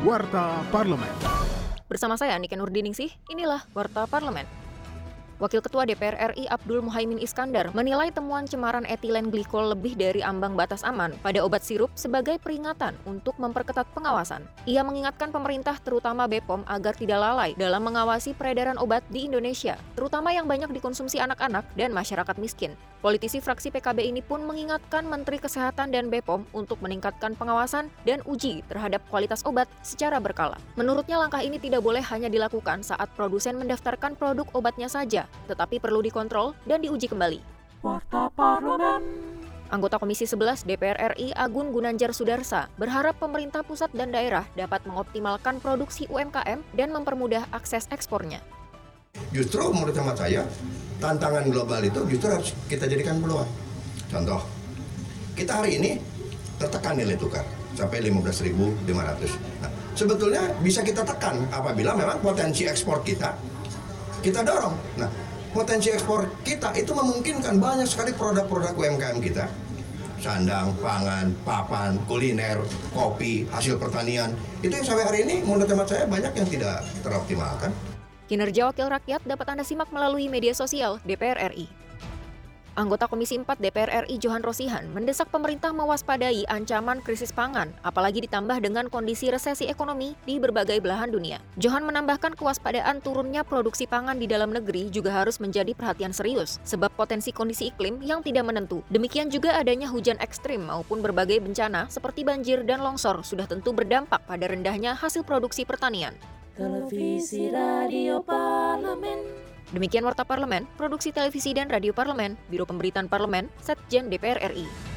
Warta Parlemen. Bersama saya Niken Urdiningsih, inilah Warta Parlemen. Wakil Ketua DPR RI Abdul Muhaymin Iskandar menilai temuan cemaran etilen glikol lebih dari ambang batas aman pada obat sirup sebagai peringatan untuk memperketat pengawasan. Ia mengingatkan pemerintah terutama BPOM agar tidak lalai dalam mengawasi peredaran obat di Indonesia, terutama yang banyak dikonsumsi anak-anak dan masyarakat miskin. Politisi fraksi PKB ini pun mengingatkan Menteri Kesehatan dan BPOM untuk meningkatkan pengawasan dan uji terhadap kualitas obat secara berkala. Menurutnya langkah ini tidak boleh hanya dilakukan saat produsen mendaftarkan produk obatnya saja, tetapi perlu dikontrol dan diuji kembali. Warta Parlemen. Anggota Komisi 11 DPR RI Agun Gunanjar Sudarsa berharap pemerintah pusat dan daerah dapat mengoptimalkan produksi UMKM dan mempermudah akses ekspornya. Justru menurut hemat saya, tantangan global itu justru harus kita jadikan peluang. Contoh, kita hari ini tertekan nilai tukar sampai 15.500. Nah, sebetulnya bisa kita tekan apabila memang potensi ekspor kita dorong. Nah, potensi ekspor kita itu memungkinkan banyak sekali produk-produk UMKM kita. Sandang, pangan, papan, kuliner, kopi, hasil pertanian. Itu yang sampai hari ini menurut teman saya banyak yang tidak teroptimalkan. Kinerja Wakil Rakyat dapat Anda simak melalui media sosial DPR RI. Anggota Komisi 4 DPR RI Johan Rosihan mendesak pemerintah mewaspadai ancaman krisis pangan, apalagi ditambah dengan kondisi resesi ekonomi di berbagai belahan dunia. Johan menambahkan kewaspadaan turunnya produksi pangan di dalam negeri juga harus menjadi perhatian serius, sebab potensi kondisi iklim yang tidak menentu. Demikian juga adanya hujan ekstrim maupun berbagai bencana seperti banjir dan longsor sudah tentu berdampak pada rendahnya hasil produksi pertanian. Televisi Radio Parlemen. Demikian Warta Parlemen, Produksi Televisi dan Radio Parlemen, Biro Pemberitaan Parlemen, Sekjen DPR RI.